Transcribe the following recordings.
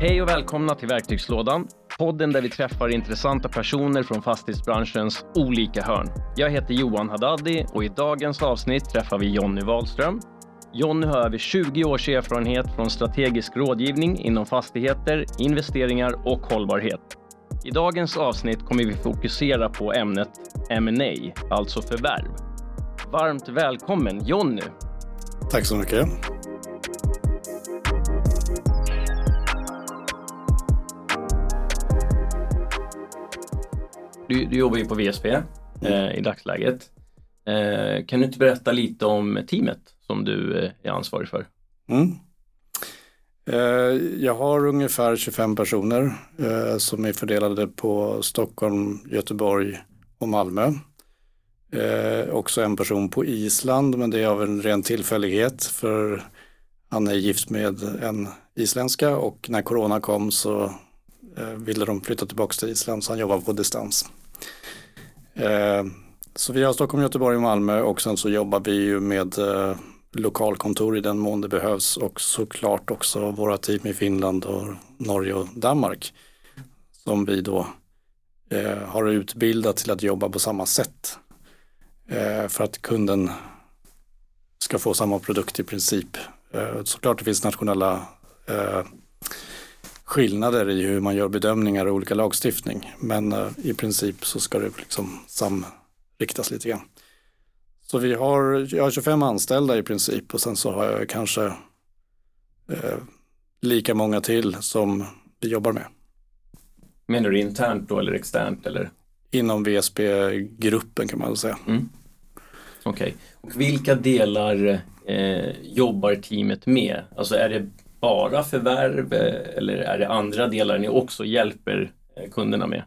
Hej och välkomna till Verktygslådan, podden där vi träffar intressanta personer från fastighetsbranschens olika hörn. Jag heter Johan Haddadi och i dagens avsnitt träffar vi Johnny Wahlström. Johnny har över 20 års erfarenhet från strategisk rådgivning inom fastigheter, investeringar och hållbarhet. I dagens avsnitt kommer vi fokusera på ämnet M&A, alltså förvärv. Varmt välkommen Johnny! Tack så mycket! Du jobbar ju på WSP i dagsläget. Kan du inte berätta lite om teamet som du är ansvarig för? Jag har ungefär 25 personer som är fördelade på Stockholm, Göteborg och Malmö. Också en person på Island, men det är av en ren tillfällighet för han är gift med en isländska och när corona kom så ville de flytta tillbaka till Island så han jobbar på distans. Så vi har Stockholm, Göteborg och Malmö och sen så jobbar vi ju med lokalkontor i den mån det behövs och såklart också våra team i Finland och Norge och Danmark som vi då har utbildat till att jobba på samma sätt för att kunden ska få samma produkt i princip. Såklart det finns nationella skillnader i hur man gör bedömningar och olika lagstiftning men i princip så ska det liksom samriktas lite grann. Så jag har 25 anställda i princip och sen så har jag kanske lika många till som vi jobbar med. Menar du internt då eller externt eller? Inom VSP-gruppen kan man säga. Mm. Okej. Och vilka delar jobbar teamet med? Alltså är det bara förvärv eller är det andra delar ni också hjälper kunderna med?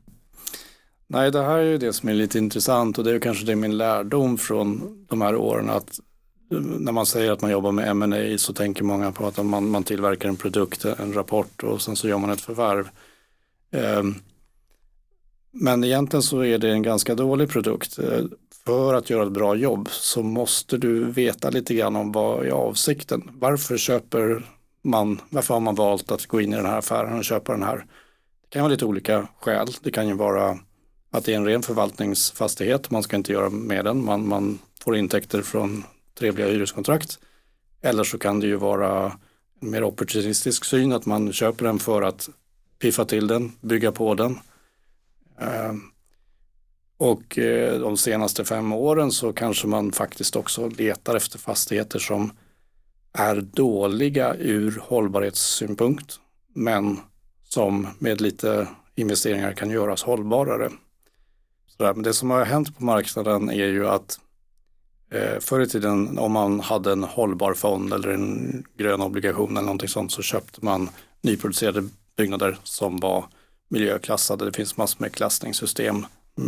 Nej, det här är ju det som är lite intressant och det är kanske det min lärdom från de här åren att när man säger att man jobbar med M&A så tänker många på att man tillverkar en produkt, en rapport och sen så gör man ett förvärv. Men egentligen så är det en ganska dålig produkt. För att göra ett bra jobb så måste du veta lite grann om vad är avsikten. Varför har man valt att gå in i den här affären och köpa den här? Det kan vara lite olika skäl. Det kan ju vara att det är en ren förvaltningsfastighet. Man ska inte göra med den. Man får intäkter från trevliga hyreskontrakt. Eller så kan det ju vara en mer opportunistisk syn att man köper den för att piffa till den, bygga på den. Och de senaste 5 åren så kanske man faktiskt också letar efter fastigheter som är dåliga ur hållbarhetssynpunkt men som med lite investeringar kan göras hållbarare. Sådär. Men det som har hänt på marknaden är ju att förr i tiden om man hade en hållbar fond eller en grön obligation eller någonting sånt så köpte man nyproducerade byggnader som var miljöklassade. Det finns massor med klassningssystem,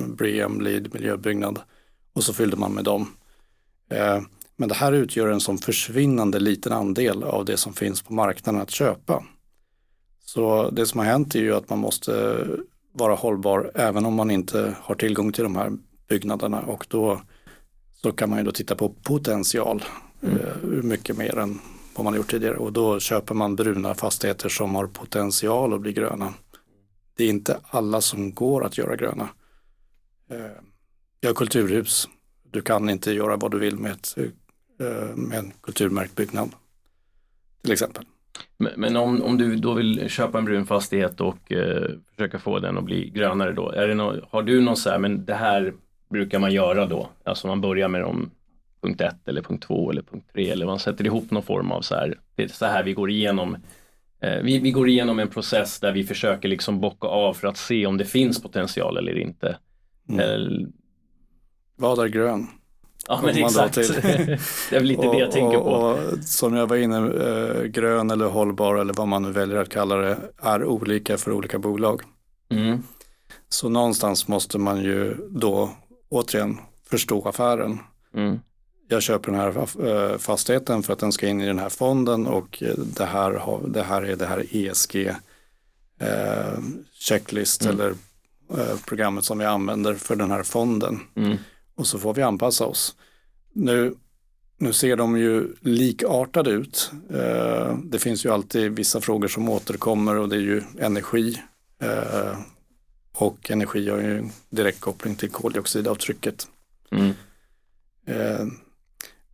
BREEAM, LEED, miljöbyggnad och så fyllde man med dem. Men det här utgör en sån försvinnande liten andel av det som finns på marknaden att köpa. Så det som har hänt är ju att man måste vara hållbar även om man inte har tillgång till de här byggnaderna. Och då så kan man ju då titta på potential mycket mer än vad man har gjort tidigare. Och då köper man bruna fastigheter som har potential att bli gröna. Det är inte alla som går att göra gröna. Jag har kulturhus. Du kan inte göra vad du vill med en kulturmärkt byggnad, till exempel. Men om du då vill köpa en brun fastighet och försöka få den att bli grönare då, har du någon så här, men det här brukar man göra då? Alltså man börjar med om punkt 1 eller punkt 2 eller punkt 3 eller man sätter ihop någon form av så här, det är så här vi går igenom. Vi går igenom en process där vi försöker liksom bocka av för att se om det finns potential eller inte. Vad är grön? Ja, men exakt. Det är lite det jag tänker på. Och som jag var inne, grön eller hållbar eller vad man nu väljer att kalla det är olika för olika bolag. Mm. Så någonstans måste man ju då återigen förstå affären. Mm. Jag köper den här fastigheten för att den ska in i den här fonden och det här är ESG-checklist eller programmet som vi använder för den här fonden. Mm. Och så får vi anpassa oss. Nu Nu ser de ju likartade ut. Det finns ju alltid vissa frågor som återkommer och det är ju energi. Och energi har ju en direkt koppling till koldioxidavtrycket. Mm.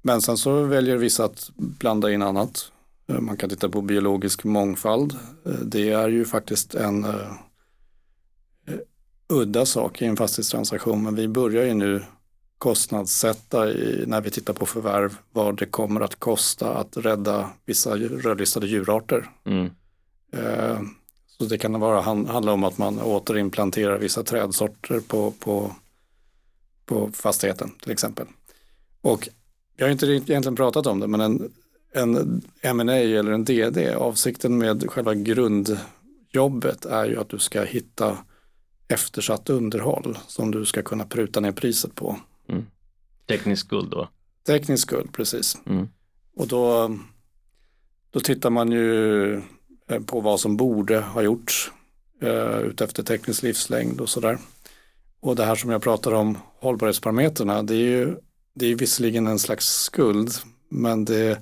Men sen så väljer vissa att blanda in annat. Man kan titta på biologisk mångfald. Det är ju faktiskt en udda sak i en fastighetstransaktion. Men vi börjar ju nu kostnadssätta när vi tittar på förvärv vad det kommer att kosta att rädda vissa rödlistade djurarter. Mm. Så det kan vara, handla om att man återimplanterar vissa trädsorter på fastigheten till exempel. Och jag har inte egentligen pratat om det, men en M&A eller en DD, avsikten med själva grundjobbet är ju att du ska hitta eftersatt underhåll som du ska kunna pruta ner priset på. Mm. Teknisk skuld då? Teknisk skuld, precis. Mm. Och då tittar man ju på vad som borde ha gjorts utefter teknisk livslängd och sådär. Och det här som jag pratar om, hållbarhetsparametrarna, det är visserligen en slags skuld, men det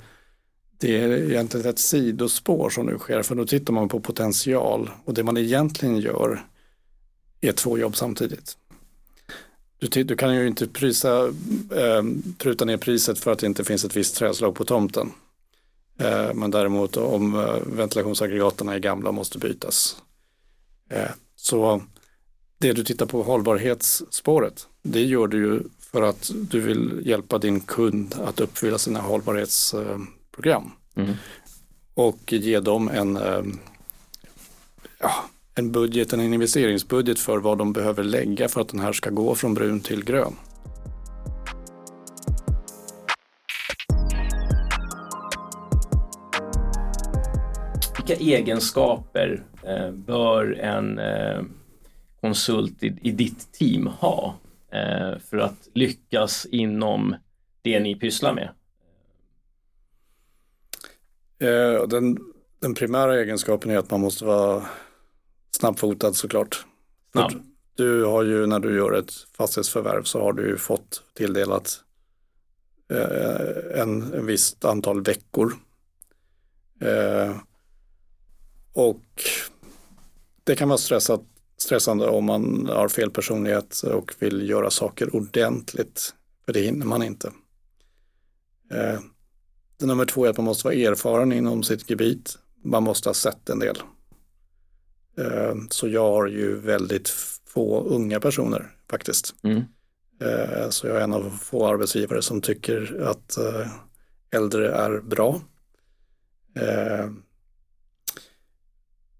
är egentligen ett sidospår som nu sker, för då tittar man på potential och det man egentligen gör är två jobb samtidigt. Du kan ju inte pruta ner priset för att det inte finns ett visst träslag på tomten. Men däremot om ventilationsaggregaterna är gamla och måste bytas. Så det du tittar på hållbarhetsspåret, det gör du ju för att du vill hjälpa din kund att uppfylla sina hållbarhetsprogram. Mm. Och ge dem en budget, en investeringsbudget för vad de behöver lägga för att den här ska gå från brun till grön. Vilka egenskaper bör en konsult i ditt team ha för att lyckas inom det ni pysslar med? Den primära egenskapen är att man måste vara snabbfotad, såklart. Snabb. Du har ju, när du gör ett fastighetsförvärv, så har du ju fått tilldelat en visst antal veckor. Och det kan vara stressande om man har fel personlighet och vill göra saker ordentligt, för det hinner man inte. Det nummer 2 är att man måste vara erfaren inom sitt gebit. Man måste ha sett en del. Så jag har ju väldigt få unga personer faktiskt. Mm. Så jag är en av få arbetsgivare som tycker att äldre är bra.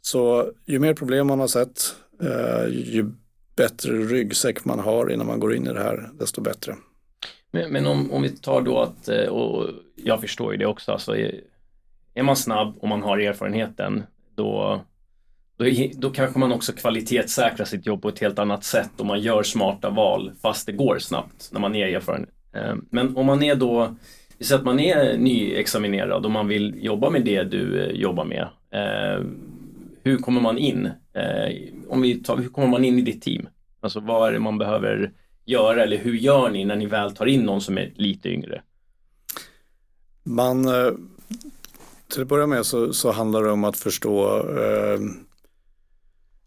Så ju mer problem man har sett, ju bättre ryggsäck man har innan man går in i det här, desto bättre. Men om vi tar då att, och jag förstår ju det också, alltså är man snabb och man har erfarenheten, då kanske man också kvalitetssäkrar sitt jobb på ett helt annat sätt och man gör smarta val fast det går snabbt när man är erfaren. Men om man är då, så att man är nyexaminerad och man vill jobba med det du jobbar med, hur kommer man in? Hur kommer man in i ditt team? Alltså vad är det man behöver göra, eller hur gör ni när ni väl tar in någon som är lite yngre? Till att börja med så handlar det om att förstå.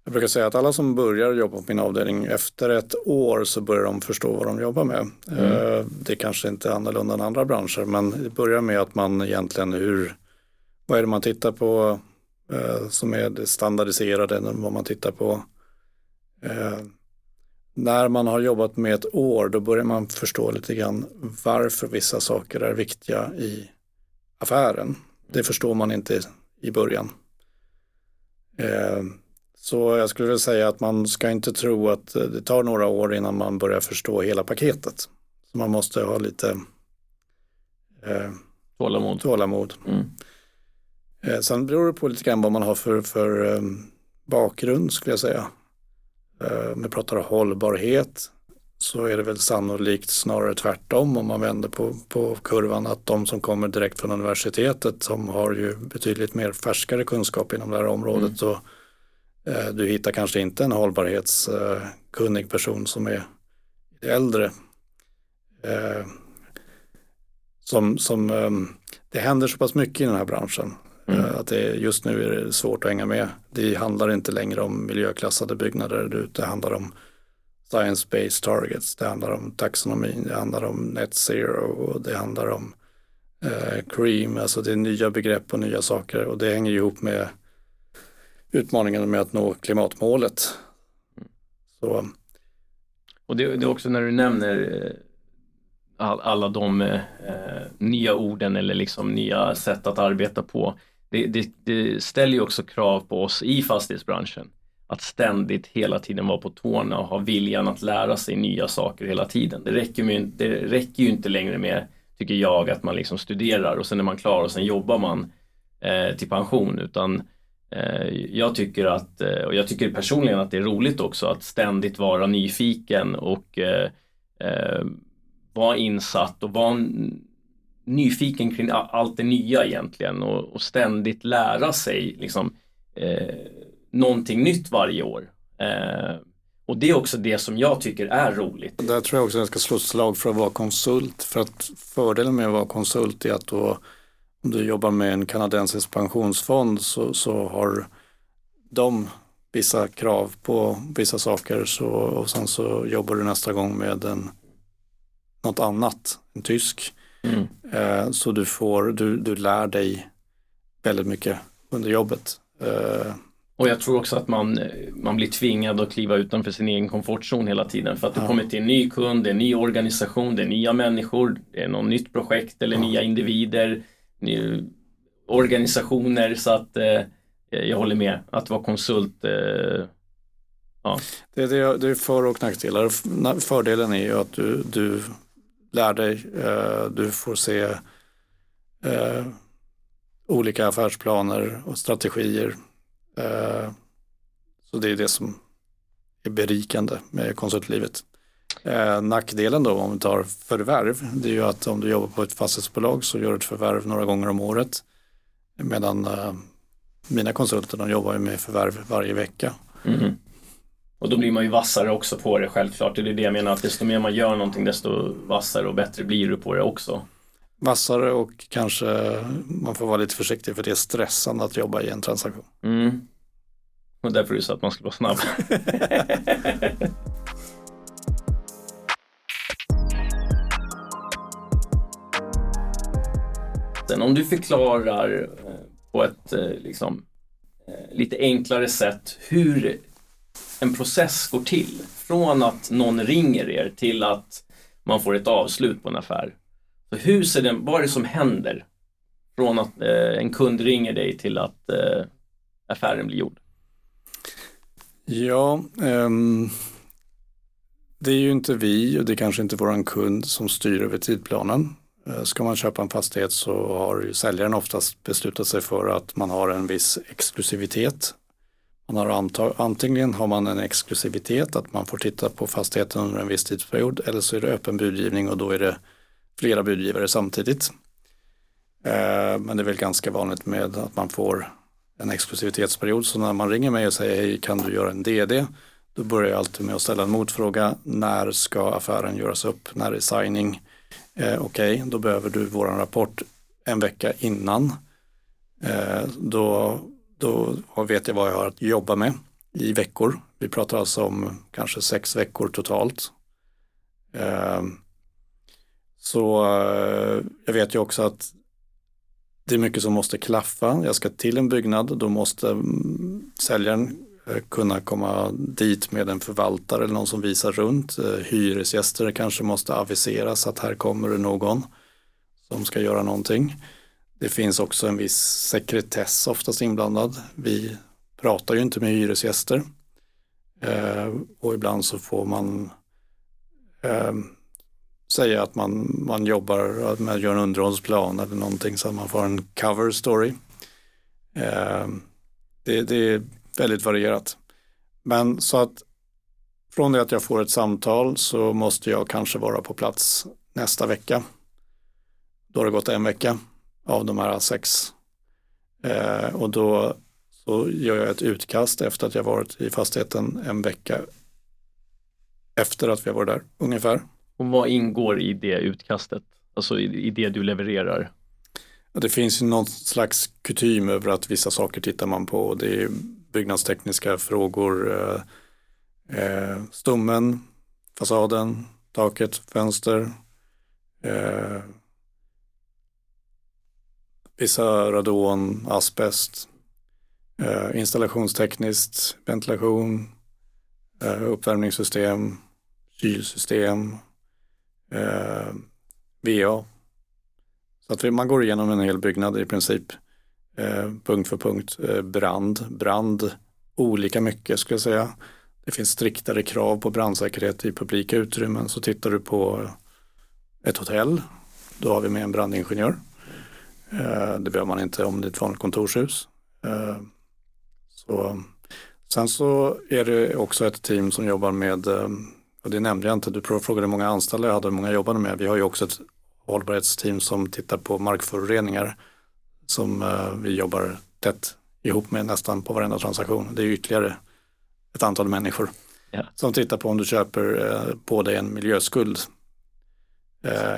Jag brukar säga att alla som börjar jobba på min avdelning, efter ett år så börjar de förstå vad de jobbar med. Mm. Det är kanske inte annorlunda än andra branscher, men det börjar med att man egentligen, vad är det man tittar på som är det standardiserade, vad man tittar på. När man har jobbat med ett år, då börjar man förstå lite grann varför vissa saker är viktiga i affären. Det förstår man inte i början. Så jag skulle vilja säga att man ska inte tro att det tar några år innan man börjar förstå hela paketet. Så man måste ha lite tålamod. Mm. Sen beror det på lite grann vad man har för bakgrund, skulle jag säga. Om vi pratar om hållbarhet, så är det väl sannolikt snarare tvärtom om man vänder på kurvan, att de som kommer direkt från universitetet, som har ju betydligt mer färskare kunskap inom det här området. Mm. Så du hittar kanske inte en hållbarhetskunnig person som är äldre. det händer så pass mycket i den här branschen. Att det, just nu är det svårt att hänga med. Det handlar inte längre om miljöklassade byggnader. Det handlar om science-based targets. Det handlar om taxonomin. Det handlar om net zero. Och det handlar om CREAM. Alltså det är nya begrepp och nya saker. Och det hänger ihop med utmaningen med att nå klimatmålet. Så. Och det är också när du nämner alla de nya orden eller liksom nya sätt att arbeta på. Det ställer ju också krav på oss i fastighetsbranschen. Att ständigt hela tiden vara på tårna och ha viljan att lära sig nya saker hela tiden. Det räcker ju inte längre med, tycker jag, att man liksom studerar och sen är man klar och sen jobbar man till pension. Utan jag tycker personligen att det är roligt också att ständigt vara nyfiken och vara insatt och vara nyfiken kring allt det nya egentligen och ständigt lära sig liksom, någonting nytt varje år. Och det är också det som jag tycker är roligt. Där tror jag också att jag ska slå ett slag för att vara konsult. För att fördelen med att vara konsult är att då, om du jobbar med en kanadensisk pensionsfond så har de vissa krav på vissa saker och sen så jobbar du nästa gång med något annat, en tysk. Så du lär dig väldigt mycket under jobbet. Och jag tror också att man blir tvingad att kliva utanför sin egen komfortzon hela tiden. För att du kommer till en ny kund, det är en ny organisation, det är nya människor, det är något nytt projekt eller nya individer, nya organisationer. Så att jag håller med, att vara konsult... Ja. Det är för- och nackdelar. Fördelen är ju att du lär dig, du får se olika affärsplaner och strategier. Så det är det som är berikande med konsultlivet. Nackdelen då, om vi tar förvärv, det är ju att om du jobbar på ett fastighetsbolag så gör du ett förvärv några gånger om året. Medan mina konsulter, de jobbar ju med förvärv varje vecka. Mm. Och då blir man ju vassare också på det, självklart. Det är det jag menar, att desto mer man gör någonting, desto vassare och bättre blir du på det också. Vassare, och kanske man får vara lite försiktig, för det är stressande att jobba i en transaktion. Mm. Och därför är det så att man ska vara snabb. Sen om du förklarar på ett liksom, lite enklare sätt hur en process går till, från att någon ringer er till att man får ett avslut på en affär. Så hur ser den, vad är det som händer från att en kund ringer dig till att affären blir gjord? Ja, det är ju inte vi, och det är kanske inte våran kund som styr över tidplanen. Ska man köpa en fastighet så har ju säljaren oftast beslutat sig för att man har en viss exklusivitet. Antingen har man en exklusivitet, att man får titta på fastigheten under en viss tidsperiod, eller så är det öppen budgivning och då är det flera budgivare samtidigt. Men det är väl ganska vanligt med att man får en exklusivitetsperiod. Så när man ringer mig och säger hej, kan du göra en DD? Då börjar jag alltid med att ställa en motfråga. När ska affären göras upp? När är signing? Okej, då behöver du vår rapport en vecka innan. Då vet jag vad jag har att jobba med i veckor. Vi pratar alltså om kanske 6 veckor totalt. Så jag vet ju också att det är mycket som måste klaffa. Jag ska till en byggnad, då måste säljaren kunna komma dit med en förvaltare eller någon som visar runt. Hyresgäster kanske måste aviseras att här kommer någon som ska göra någonting. Det finns också en viss sekretess oftast inblandad. Vi pratar ju inte med hyresgäster. Och ibland så får man säga att man jobbar, att man gör en underhållsplan eller någonting, så att man får en cover story. Det är väldigt varierat. Men så att från det att jag får ett samtal så måste jag kanske vara på plats nästa vecka. Då har det gått en vecka av de här 6. Och då så gör jag ett utkast efter att jag varit i fastigheten en vecka efter att vi var där ungefär. Och vad ingår i det utkastet? Alltså i det du levererar? Det finns ju någon slags kutym över att vissa saker tittar man på. Det är byggnadstekniska frågor, stommen, fasaden, taket, fönster. Vissa radon, asbest, installationstekniskt, ventilation, uppvärmningssystem, kylsystem, VA. Så att man går igenom en hel byggnad i princip, punkt för punkt. Brand, olika mycket skulle jag säga. Det finns striktare krav på brandsäkerhet i publika utrymmen. Så tittar du på ett hotell, då har vi med en brandingenjör. Det behöver man inte om det är ett vanligt kontorshus. Så. Sen så är det också ett team som jobbar med, och det nämnde jag inte, du frågade hur många anställda jag hade, hur många jag jobbade med. Vi har ju också ett hållbarhetsteam som tittar på markföroreningar som vi jobbar tätt ihop med nästan på varenda transaktion. Det är ytterligare ett antal människor som tittar på om du köper på dig en miljöskuld,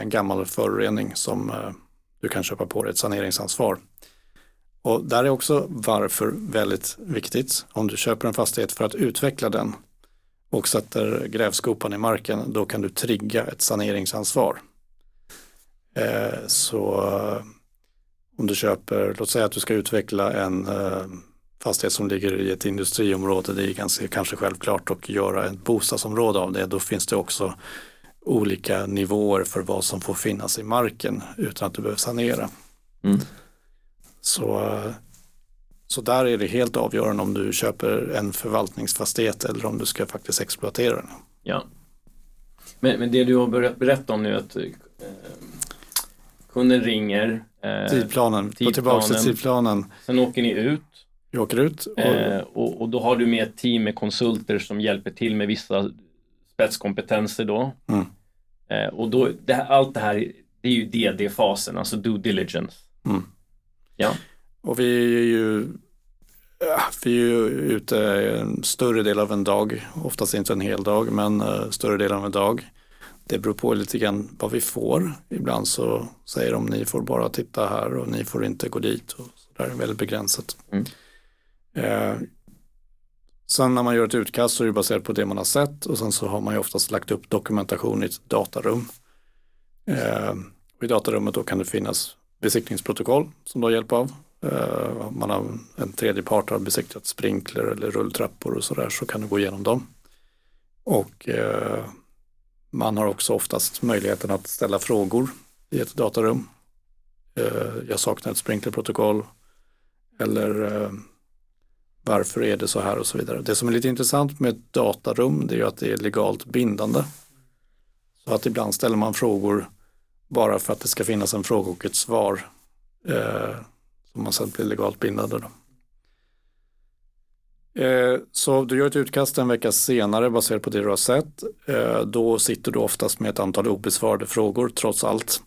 en gammal förorening som du kan köpa på dig ett saneringsansvar. Och där är också varför väldigt viktigt. Om du köper en fastighet för att utveckla den och sätter grävskopan i marken, då kan du trigga ett saneringsansvar. Så om du köper, låt säga att du ska utveckla en fastighet som ligger i ett industriområde, det är ganska, kanske självklart att göra ett bostadsområde av det, då finns det också olika nivåer för vad som får finnas i marken utan att du behöver sanera. Mm. Så där är det helt avgörande om du köper en förvaltningsfastighet eller om du ska faktiskt exploatera den. Ja. Men det du har berättat om nu, att kunden ringer. Tidplanen. Gå tillbaka till tidplanen. Sen åker ni ut. Vi åker ut. Och då har du med ett team med konsulter som hjälper till med vissa spetskompetenser då. Mm. Och då, allt det här, det är ju DD-fasen, alltså due diligence. Mm. Ja. Och vi är ju ute en större del av en dag, oftast inte en hel dag, men större del av en dag. Det beror på lite grann vad vi får. Ibland så säger de, ni får bara titta här och ni får inte gå dit. Och så där är väldigt begränsat. Mm. Sen när man gör ett utkast så är det baserat på det man har sett, och sen så har man ju oftast lagt upp dokumentation i ett datarum. Och i datarummet då kan det finnas besiktningsprotokoll som då hjälp av. Man har en tredje part har besiktat sprinkler eller rulltrappor och sådär, så kan du gå igenom dem. Och man har också oftast möjligheten att ställa frågor i ett datarum. Jag saknar ett sprinklerprotokoll, eller varför är det så här och så vidare. Det som är lite intressant med ett datarum, det är ju att det är legalt bindande. Så att ibland ställer man frågor bara för att det ska finnas en fråga och ett svar som man sedan blir legalt bindande då. Så du gör ett utkast en vecka senare baserat på det du har sett. Då sitter du oftast med ett antal obesvarade frågor trots allt.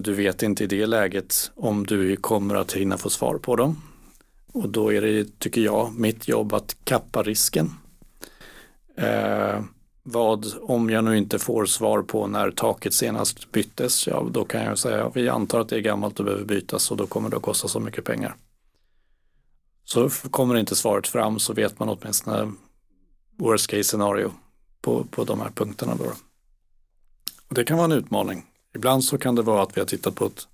Du vet inte i det läget om du kommer att hinna få svar på dem. Och då är det, tycker jag, mitt jobb att kappa risken. Vad om jag nu inte får svar på när taket senast byttes, ja, då kan jag säga att vi antar att det är gammalt och behöver bytas, och då kommer det att kosta så mycket pengar. Så kommer inte svaret fram, så vet man åtminstone worst case scenario på de här punkterna då. Och det kan vara en utmaning. Ibland så kan det vara att vi har tittat på ett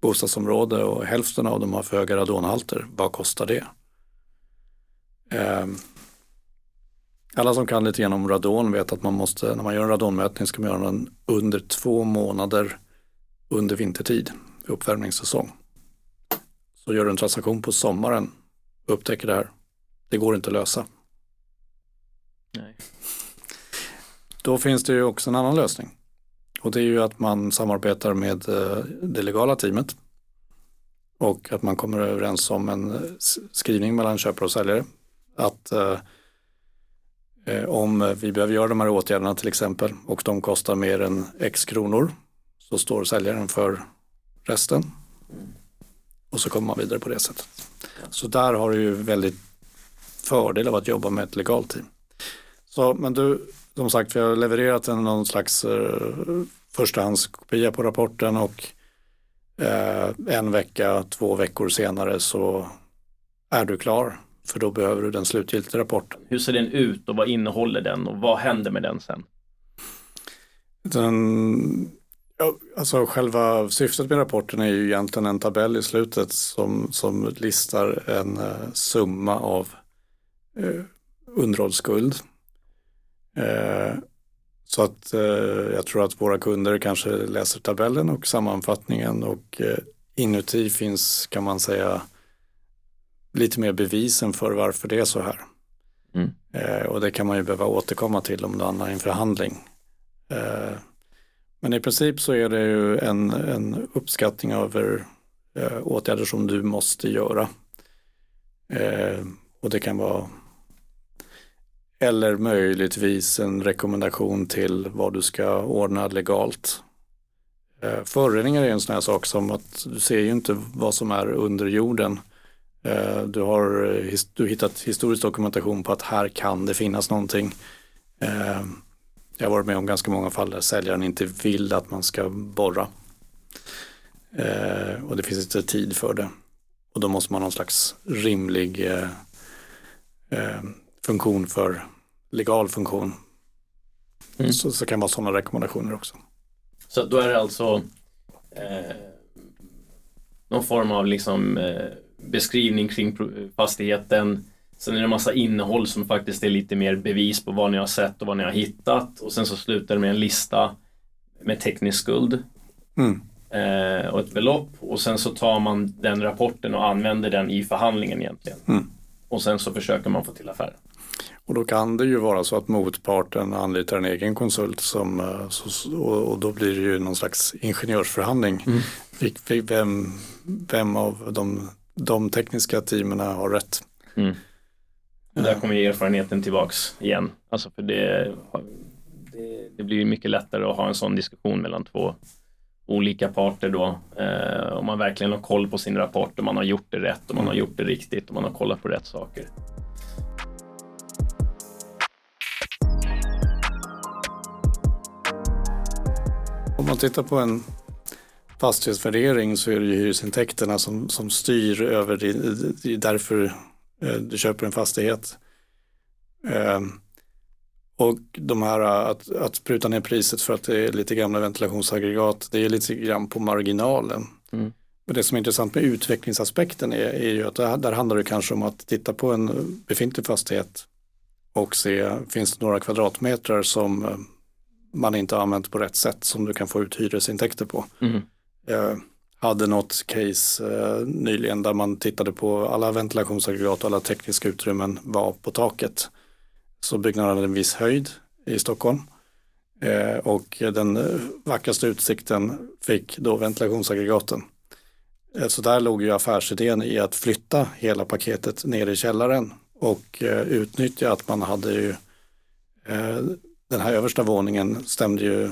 bostadsområde och hälften av dem har för höga radonhalter. Vad kostar det? Alla som kan lite genom radon vet att man måste, när man gör en radonmätning ska man göra den under 2 månader under vintertid, uppvärmningssäsong. Så gör du en transaktion på sommaren och upptäcker det här. Det går inte att lösa. Nej. Då finns det ju också en annan lösning. Och det är ju att man samarbetar med det legala teamet och att man kommer överens om en skrivning mellan köpare och säljare. Att om vi behöver göra de här åtgärderna till exempel och de kostar mer än x kronor, så står säljaren för resten. Och så kommer man vidare på det sättet. Så där har du ju väldigt fördel av att jobba med ett legalt team. Så, men du, som sagt, vi har levererat en någon slags förstahandskopia på rapporten och en vecka, 2 veckor senare så är du klar. För då behöver du den slutgiltiga rapporten. Hur ser den ut och vad innehåller den och vad händer med den sen? Alltså själva syftet med rapporten är ju egentligen en tabell i slutet som listar en summa av underhållsskuld. Så att jag tror att våra kunder kanske läser tabellen och sammanfattningen och inuti finns, kan man säga, lite mer bevisen för varför det är så här. Mm. Och det kan man ju behöva återkomma till om det handlar i en förhandling. Men i princip så är det ju en uppskattning över åtgärder som du måste göra. Och det kan vara, eller möjligtvis en rekommendation till vad du ska ordna legalt. Föroreningar är ju en sån här sak som att du ser ju inte vad som är under jorden. Du har hittat historisk dokumentation på att här kan det finnas någonting. Jag har varit med om ganska många fall där säljaren inte vill att man ska borra. Och det finns inte tid för det. Och då måste man ha någon slags rimlig funktion för legal funktion. Mm. Så kan det vara sådana rekommendationer också. Så då är det alltså någon form av liksom beskrivning kring fastigheten. Sen är det en massa innehåll som faktiskt är lite mer bevis på vad ni har sett och vad ni har hittat. Och sen så slutar det med en lista med teknisk skuld och ett belopp. Och sen så tar man den rapporten och använder den i förhandlingen egentligen. Mm. Och sen så försöker man få till affären. Och då kan det ju vara så att motparten anlitar en egen konsult och då blir det ju någon slags ingenjörsförhandling. Mm. Vem av de tekniska teamen har rätt? Mm. Där kommer ju erfarenheten tillbaks igen. Alltså för det blir ju mycket lättare att ha en sån diskussion mellan två olika parter då. Om man verkligen har koll på sin rapport och man har gjort det rätt och man har gjort det riktigt och man har kollat på rätt saker. Om man tittar på en fastighetsvärdering så är det ju hyresintäkterna som styr över det därför du köper en fastighet. Och de här att spruta ner priset för att det är lite gamla ventilationsaggregat, det är lite grann på marginalen. Mm. Men det som är intressant med utvecklingsaspekten är ju att där handlar det kanske om att titta på en befintlig fastighet och se, finns det några kvadratmeter som man inte har använt på rätt sätt som du kan få ut hyresintäkter på. Mm. Hade något case nyligen där man tittade på alla ventilationsaggregat och alla tekniska utrymmen var på taket. Så byggnaden hade en viss höjd i Stockholm och den vackraste utsikten fick då ventilationsaggregaten. Så där låg ju affärsidén i att flytta hela paketet ner i källaren och utnyttja att man hade ju den här översta våningen stämde ju,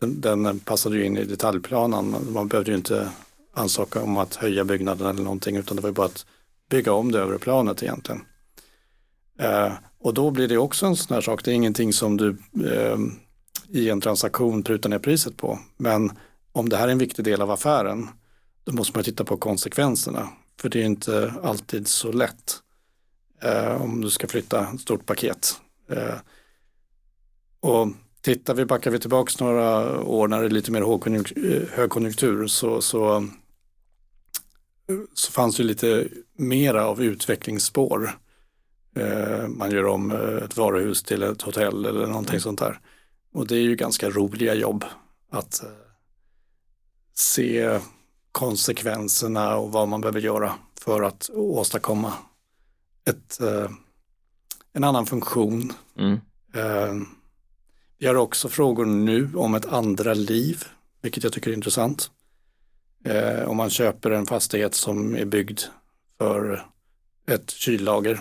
den passade ju in i detaljplanen. Man behövde ju inte ansöka om att höja byggnaden eller någonting utan det var ju bara att bygga om det övre planet egentligen. Och då blir det också en sån här sak. Det är ingenting som du i en transaktion prutar ner priset på. Men om det här är en viktig del av affären då måste man titta på konsekvenserna. För det är inte alltid så lätt om du ska flytta ett stort paket. Och backar vi tillbaka några år när det är lite mer högkonjunktur så fanns det lite mera av utvecklingsspår. Man gör om ett varuhus till ett hotell eller någonting sånt där. Och det är ju ganska roliga jobb att se konsekvenserna och vad man behöver göra för att åstadkomma en annan funktion. Mm. Vi har också frågor nu om ett andra liv, vilket jag tycker är intressant. Om man köper en fastighet som är byggd för ett kyllager.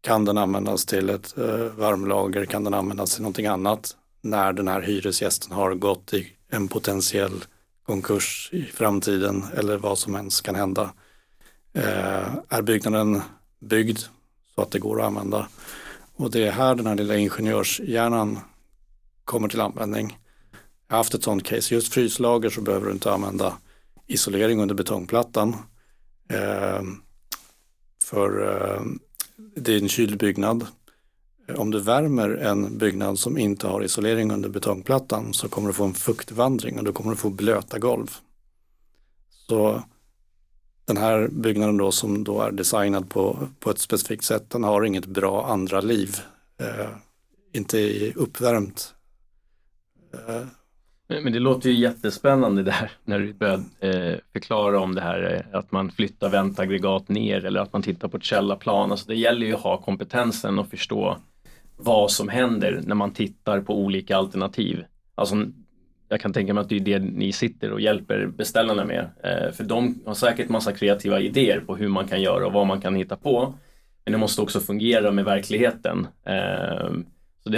Kan den användas till ett varmlager? Kan den användas till någonting annat? När den här hyresgästen har gått i en potentiell konkurs i framtiden eller vad som ens kan hända. Är byggnaden byggd så att det går att använda? Och det är här den här lilla ingenjörshjärnan kommer till användning. Jag har haft ett sånt case. Just fryslager så behöver du inte använda isolering under betongplattan. För det är en kylbyggnad. Om du värmer en byggnad som inte har isolering under betongplattan så kommer du få en fuktvandring och då kommer du få blöta golv. Så den här byggnaden då som då är designad på ett specifikt sätt, den har inget bra andra liv. Inte i uppvärmt. Men det låter ju jättespännande där när du började förklara om det här att man flyttar väntaggregat ner eller att man tittar på ett källarplan. Alltså det gäller ju att ha kompetensen och förstå vad som händer när man tittar på olika alternativ. Alltså jag kan tänka mig att det är det ni sitter och hjälper beställarna med. För de har säkert massa kreativa idéer på hur man kan göra och vad man kan hitta på. Men det måste också fungera med verkligheten. Så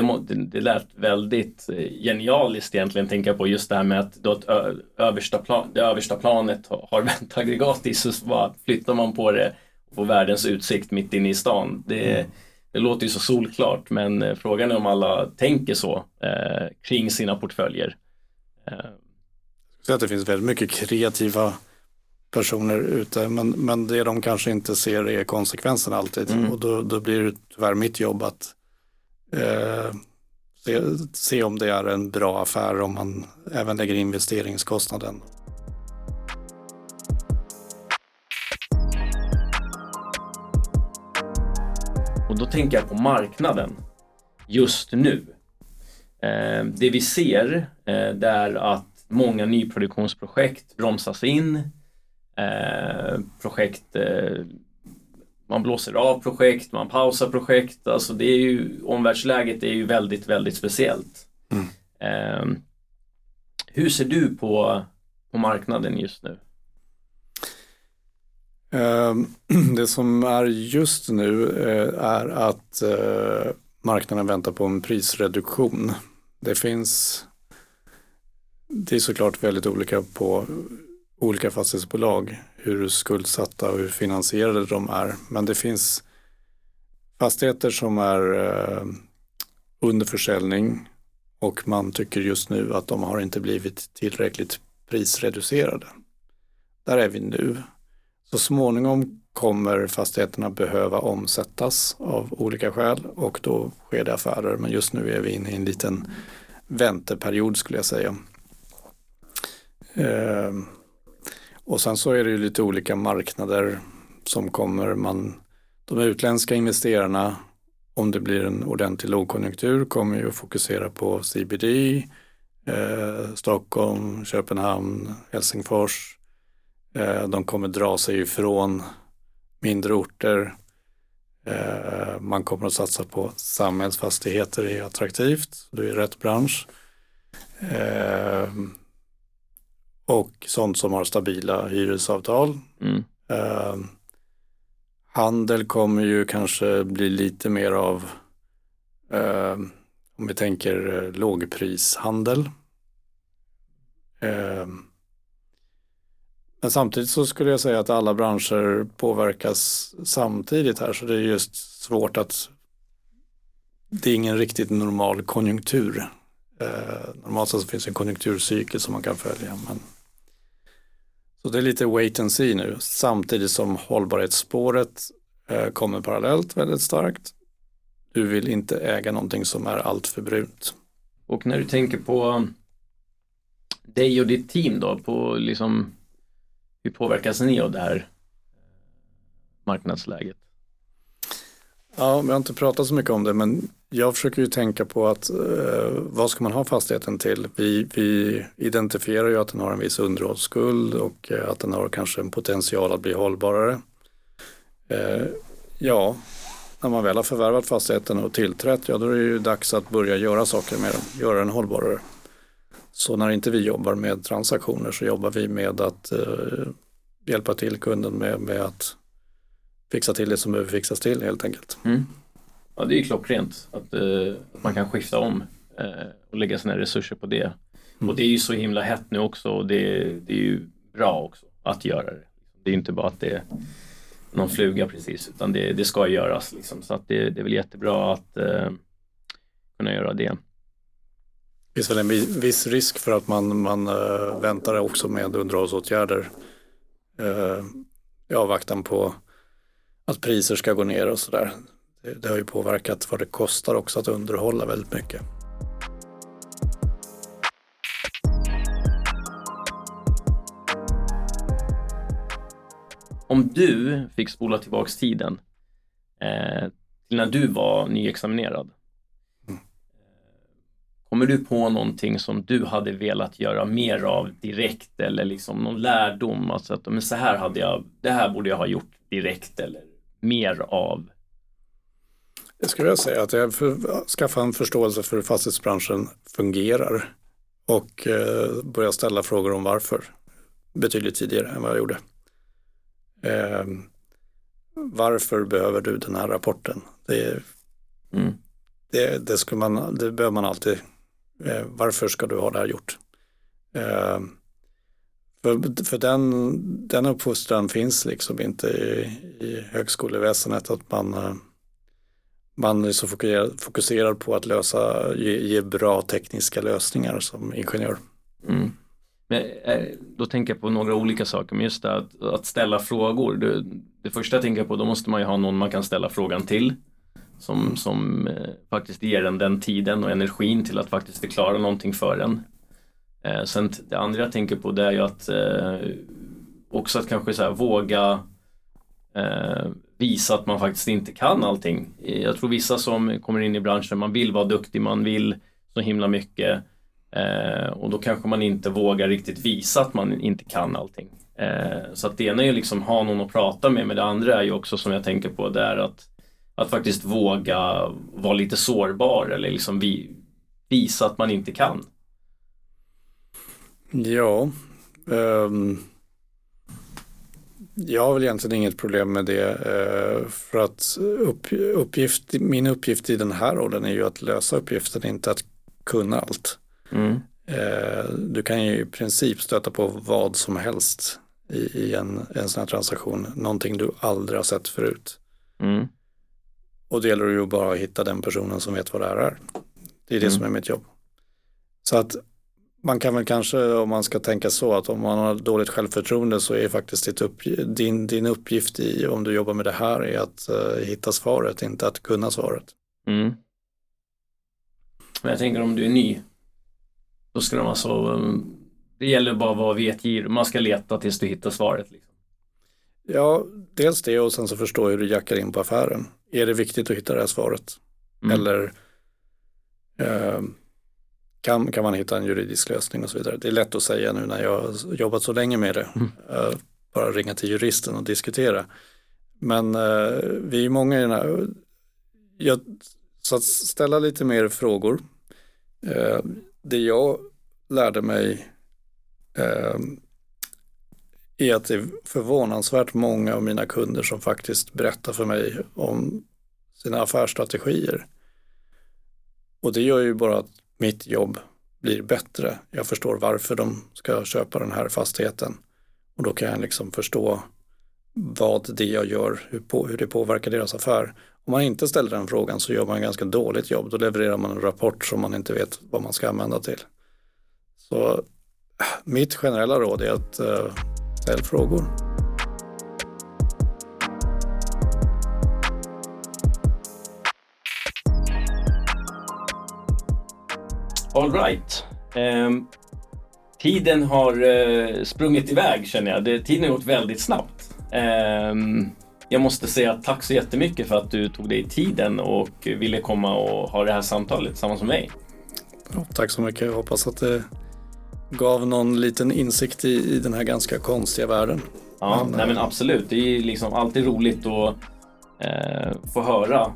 det lät väldigt genialiskt egentligen tänka på just det här med att det översta planet har väntaggregat i, så bara flyttar man på det och får världens utsikt mitt inne i stan. Det låter ju så solklart, men frågan är om alla tänker så kring sina portföljer. Så att det finns väldigt mycket kreativa personer ute, men det de kanske inte ser är konsekvensen alltid. Och då blir det tyvärr mitt jobb att se om det är en bra affär om man även lägger in investeringskostnaden. Och då tänker jag på marknaden just nu. Det vi ser är att många nyproduktionsprojekt bromsas in. Man blåser av projekt, man pausar projekt. Alltså det är ju, omvärldsläget är ju väldigt, väldigt speciellt. Hur ser du på marknaden just nu? Det som är just nu är att marknaden väntar på en prisreduktion. Det är såklart väldigt olika på olika fastighetsbolag, hur skuldsatta och hur finansierade de är. Men det finns fastigheter som är under försäljning och man tycker just nu att de har inte blivit tillräckligt prisreducerade. Där är vi nu. Så småningom kommer fastigheterna behöva omsättas av olika skäl och då sker det affärer. Men just nu är vi inne i en liten vänteperiod skulle jag säga. Och sen så är det ju lite olika marknader som kommer. De utländska investerarna, om det blir en ordentlig lågkonjunktur, kommer ju att fokusera på CBD, Stockholm, Köpenhamn, Helsingfors. De kommer dra sig ifrån mindre orter. Man kommer att satsa på samhällsfastigheter, det är attraktivt, det är rätt bransch. Och sånt som har stabila hyresavtal. Handel kommer ju kanske bli lite mer av, om vi tänker lågprishandel. Men samtidigt så skulle jag säga att alla branscher påverkas samtidigt här. Så det är just svårt att, det är ingen riktigt normal konjunktur. Normalt så finns en konjunkturcykel som man kan följa. Så det är lite wait and see nu, samtidigt som hållbarhetsspåret kommer parallellt väldigt starkt. Du vill inte äga någonting som är allt för brunt. Och när du tänker på dig och ditt team då, på liksom, hur påverkas ni av det här marknadsläget? Ja, vi har inte pratat så mycket om det, men jag försöker ju tänka på att vad ska man ha fastigheten till? Vi identifierar ju att den har en viss underhållsskuld och att den har kanske en potential att bli hållbarare. Ja, när man väl har förvärvat fastigheten och tillträtt, då är det ju dags att börja göra saker med den, göra den hållbarare. Så när inte vi jobbar med transaktioner så jobbar vi med att hjälpa till kunden med att fixa till det som behöver fixas till helt enkelt. Ja, det är ju klockrent att man kan skifta om och lägga sina resurser på det. Och det är ju så himla hett nu också, och det är ju bra också att göra det. Det är inte bara att det är någon fluga precis, utan det ska göras liksom. Så att det är väl jättebra att kunna göra det. finns väl en viss risk för att man väntar också med underhållsåtgärder i avvaktan på att priser ska gå ner och sådär. Det har ju påverkat vad det kostar också att underhålla väldigt mycket. Om du fick spola tillbaka tiden till när du var nyexaminerad, kommer du på någonting som du hade velat göra mer av direkt, eller liksom någon lärdom, alltså att men så här hade jag, det här borde jag ha gjort direkt eller mer av? Jag skulle säga att jag skaffade en förståelse för hur fastighetsbranschen fungerar och började ställa frågor om varför betydligt tidigare än vad jag gjorde. Varför behöver du den här rapporten? Det behöver man alltid. Varför ska du ha det här gjort? För den uppfostran finns liksom inte i högskoleväsendet, att man är så fokuserad på att ge bra tekniska lösningar som ingenjör. Mm. Men då tänker jag på några olika saker, men just det att ställa frågor. Det första jag tänker på, då måste man ju ha någon man kan ställa frågan till, som faktiskt ger den tiden och energin till att faktiskt förklara någonting för en. Sen det andra jag tänker på, det är ju att också att kanske så här, våga visa att man faktiskt inte kan allting. Jag tror vissa som kommer in i branschen, man vill vara duktig, man vill så himla mycket, och då kanske man inte vågar riktigt visa att man inte kan allting. Så att det ena är ju liksom ha någon att prata med, men det andra är ju också, som jag tänker på, det är att faktiskt våga vara lite sårbar, eller liksom visa att man inte kan. Ja, jag har väl egentligen inget problem med det, för att min uppgift i den här rollen är ju att lösa uppgiften, inte att kunna allt. Mm. Du kan ju i princip stöta på vad som helst i en sån här transaktion, någonting du aldrig har sett förut. Mm. Och det gäller ju bara att hitta den personen som vet vad det här är. Det är det som är mitt jobb. Så att man kan väl kanske, om man ska tänka så, att om man har dåligt självförtroende, så är faktiskt din uppgift i, om du jobbar med det här, är att hitta svaret, inte att kunna svaret. Mm. Men jag tänker, om du är ny, då ska de alltså, det gäller bara vad vetgir, man ska leta tills du hittar svaret liksom. Ja, dels det, och sen så förstå hur du jackar in på affären. Är det viktigt att hitta det här svaret? Eller kan man hitta en juridisk lösning och så vidare? Det är lätt att säga nu när jag har jobbat så länge med det. Bara ringa till juristen och diskutera. Men vi är många i den här... Så att ställa lite mer frågor. Det jag lärde mig är att det är förvånansvärt många av mina kunder som faktiskt berättar för mig om sina affärsstrategier. Och det gör ju bara att mitt jobb blir bättre. Jag förstår varför de ska köpa den här fastigheten. Och då kan jag liksom förstå vad det jag gör, hur det påverkar deras affär. Om man inte ställer den frågan, så gör man en ganska dåligt jobb. Då levererar man en rapport som man inte vet vad man ska använda till. Så mitt generella råd är att ställa frågor. All right. Tiden har sprungit iväg, känner jag. Tiden har gått väldigt snabbt. Jag måste säga tack så jättemycket för att du tog dig tiden och ville komma och ha det här samtalet tillsammans med mig. Ja, tack så mycket. Jag hoppas att det gav någon liten insikt i den här ganska konstiga världen. Ja, men absolut. Det är ju liksom alltid roligt att få höra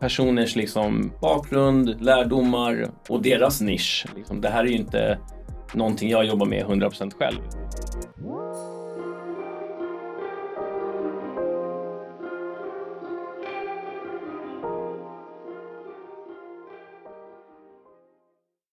personers liksom bakgrund, lärdomar och deras nisch. Liksom, det här är ju inte någonting jag jobbar med 100% själv.